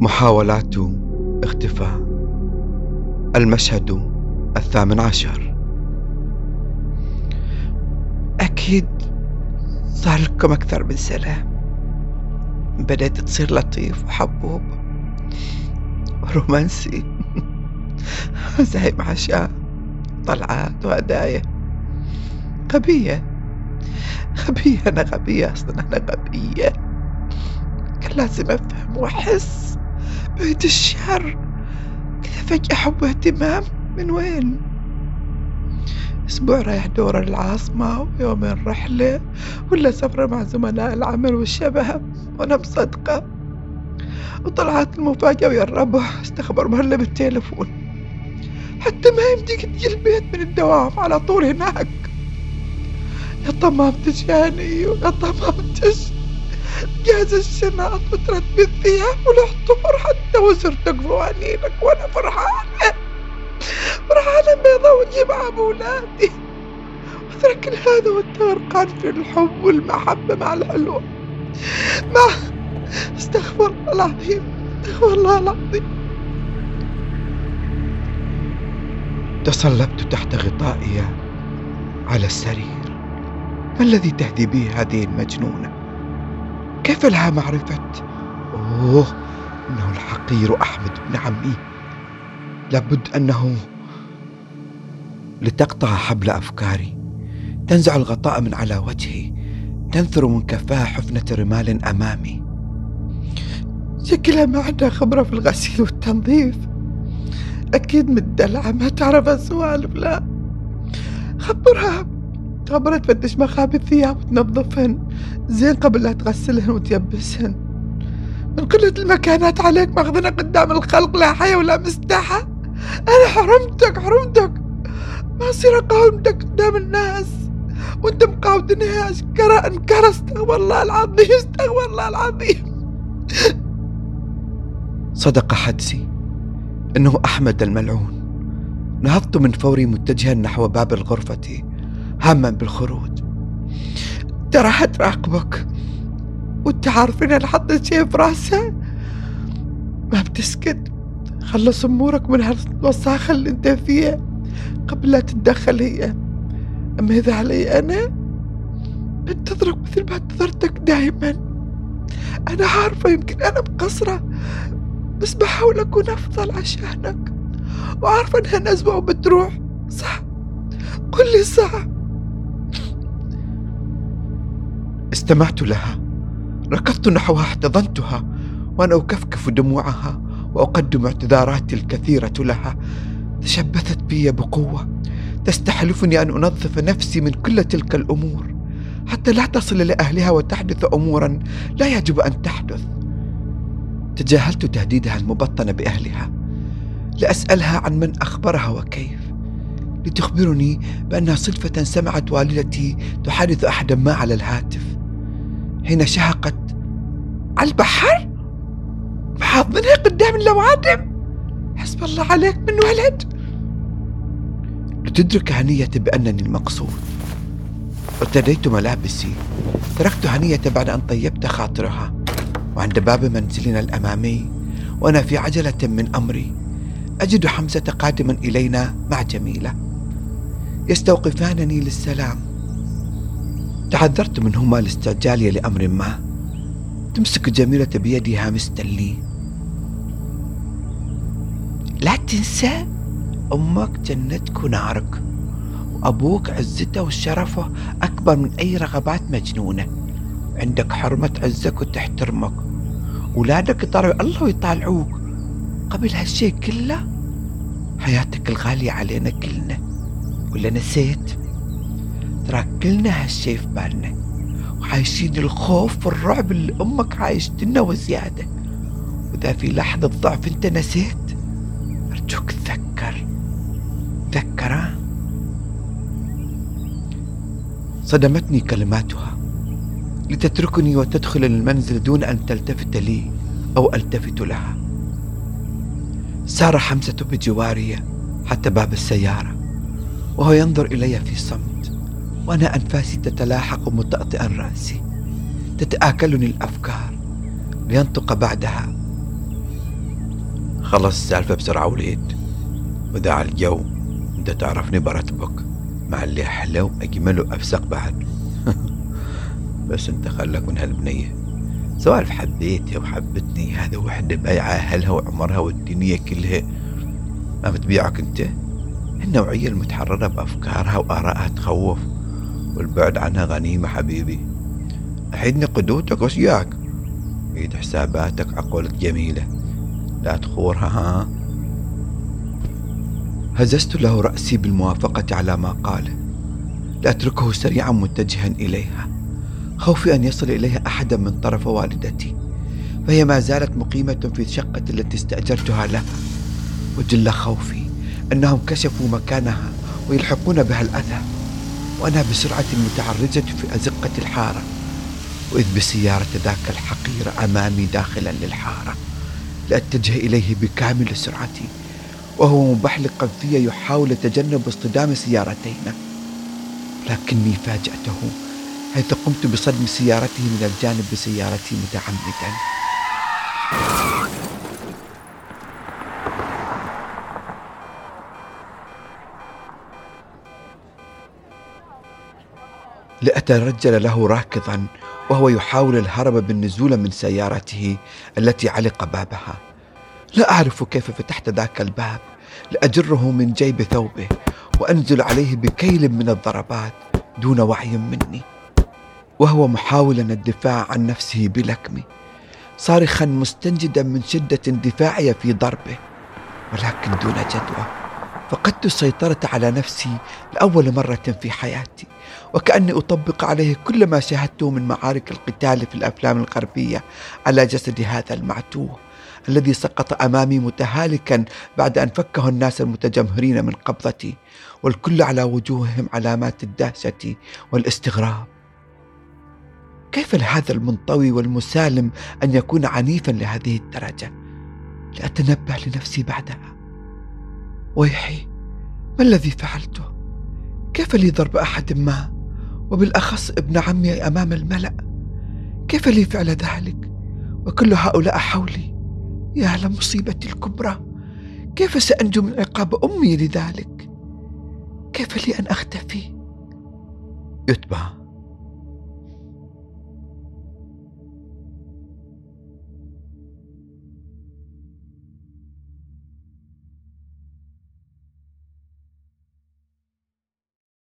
محاولات اختفاء. المشهد 18. أكيد صار لكم أكثر من سنة. بدأت تصير لطيف وحبوب ورومانسي، عزايم عشاء، طلعات وهدايا. غبية غبية، أنا غبية أصلا، أنا غبية. كان لازم أفهم وأحس بهيدا الشعر. كذا فجأة حب واهتمام من وين؟ أسبوع رايح دورة للعاصمة ويومين رحلة ولا سفرة مع زملاء العمل والشباب، وأنا مصدقة. وطلعت المفاجأة ويا الربع، استخبر مهلا بالتليفون حتى ما يمديك تجي البيت من الدوام، على طول هناك. يا طمامتش هاني، ويا طمامتش جاز الشنط وترتب الثياب والعطور حتى وزرتك وانينك، وانا فرحانة بيضة وجمعة بولادي. وترك هذا والتغرقان في الحب والمحبة مع الحلوة، مع استغفر الله العظيم، استغفر الله العظيم. تصلبت تحت غطائي على السرير. ما الذي تهدي به هذه المجنونة؟ كيف لها معرفة؟ أوه، إنه الحقير أحمد بن عمي، لابد أنه. لتقطع حبل أفكاري، تنزع الغطاء من على وجهي، تنثر من كفاها حفنة رمال أمامي. شكلها ما عندها خبرة في الغسيل والتنظيف، أكيد متدلعة، ما تعرف السوالف. لا، خبرها، خبرها تفتش مخابي الثياب وتنظفهن زين قبل لا تغسلهن وتيبسهن. من قلة المكانات عليك ماخذنا قدام الخلق، لا حياة ولا مستحى. أنا حرمتك حرمتك، ما أصير أقاومتك قدام الناس وأنت مقاودنها أشكرا أنكرا. استغفر الله العظيم، استغفر الله العظيم. صدق حدسي، إنه أحمد الملعون. نهضت من فوري متجها نحو باب الغرفة، هاما بالخروج. ترى حتراقبك، وانت عارفين أنا حطيت شيء في راسها، ما بتسكت. خلص أمورك من هالوساخة اللي انت فيها قبل لا تتدخل هي. أما إذا علي أنا، بنتظرك مثل ما انتظرتك دائما. أنا عارفة يمكن أنا مقصرة، بس بحاول أكون أفضل عشانك، وعارفة إنها نزوة وبتروح. صح، قل لي صح. استمعت لها، ركضت نحوها، احتضنتها وأنا أكفكف دموعها وأقدم اعتذاراتي الكثيرة لها. تشبثت بي بقوة، تستحلفني أن أنظف نفسي من كل تلك الأمور حتى لا تصل لأهلها وتحدث أمورا لا يجب أن تحدث. تجاهلت تهديدها المبطنة بأهلها لأسألها عن من أخبرها وكيف، لتخبرني بأنها صدفة سمعت والدتي تحدث أحدا ما على الهاتف حين شهقت على البحر؟ محاضنها قدام اللوادم؟ حسب الله عليك من ولد. لتدرك هنية بأنني المقصود. ارتديت ملابسي، تركت هنية بعد أن طيبت خاطرها. وعند باب منزلنا الأمامي، وأنا في عجلة من أمري، أجد حمزة قادما إلينا مع جميلة. يستوقفانني للسلام. تعذرت منهما لاستعجالي لأمر ما. تمسك جميلة بيدي هامسة لي: لا تنسى أمك جنتك ونارك، وأبوك عزته وشرفه أكبر من أي رغبات مجنونة. عندك حرمة عزك وتحترمك، ولادك يطالعوا الله ويطالعوك. قبل هالشي كله حياتك الغالية علينا كلنا، ولا نسيت؟ ترى كلنا هالشي في بالنا، وعايشين الخوف والرعب اللي أمك عايشتنا وزيادة. وإذا في لحظة ضعف أنت نسيت، أرجوك تذكر، تذكر. صدمتني كلماتها لتتركني وتدخل المنزل دون أن تلتفت لي أو ألتفت لها. سار حمزة بجواري حتى باب السيارة، وهو ينظر إلي في صمت، وأنا أنفاسي تتلاحق متأطئا رأسي، تتآكلني الأفكار لينطق بعدها: خلص السالفة بسرعة ولقيت، وذاع الجو انت تعرفني برتبك مع اللي أحلى وأجمل وأفسق بعد. بس انت خلك من هالبنية، سواء حبيتها وحبتني، هذا وحدة بايعة أهلها وعمرها والدنيا كلها ما بتبيعك انت. النوعية المتحررة بأفكارها وآرائها تخوف، والبعد عنها غنيمة حبيبي. أحيدني قدوتك وسياك، عيد حساباتك، عقولك جميلة لا تخورها. ها هززت له رأسي بالموافقة على ما قاله، لأتركه سريعا متجها إليها، خوفي أن يصل إليها أحدا من طرف والدتي، فهي ما زالت مقيمة في الشقة التي استأجرتها لها، وجل خوفي أنهم كشفوا مكانها ويلحقون بها الأذى، وأنا بسرعة متعرجة في أزقة الحارة، وإذ بسيارة ذاك الحقير أمامي داخلا للحارة، لأتجه إليه بكامل سرعتي وهو مبحلقا في يحاول تجنب اصطدام سيارتينا، لكني فاجأته حيث قمت بصدم سيارته من الجانب بسيارتي متعمدا. لأترجل له راكضا وهو يحاول الهرب بالنزول من سيارته التي علق بابها. لا أعرف كيف فتحت ذاك الباب لأجره من جيب ثوبه وأنزل عليه بكيل من الضربات دون وعي مني، وهو محاولا الدفاع عن نفسه بلكمي، صارخا مستنجدا من شدة اندفاعي في ضربه، ولكن دون جدوى. فقدت السيطرة على نفسي لأول مرة في حياتي، وكأني أطبق عليه كل ما شاهدته من معارك القتال في الأفلام الغربية على جسد هذا المعتوه الذي سقط أمامي متهالكا بعد أن فكه الناس المتجمهرين من قبضتي، والكل على وجوههم علامات الدهشة والاستغراب. كيف لهذا المنطوي والمسالم أن يكون عنيفا لهذه الدرجة؟ لأتنبه لنفسي بعدها. ويحي، ما الذي فعلته؟ كيف لي ضرب أحد ما، وبالأخص ابن عمي أمام الملأ؟ كيف لي فعل ذلك وكل هؤلاء حولي؟ يا لمصيبتي الكبرى، كيف سأنجو من عقاب أمي لذلك؟ كيف لي أن أختفي؟ يتبع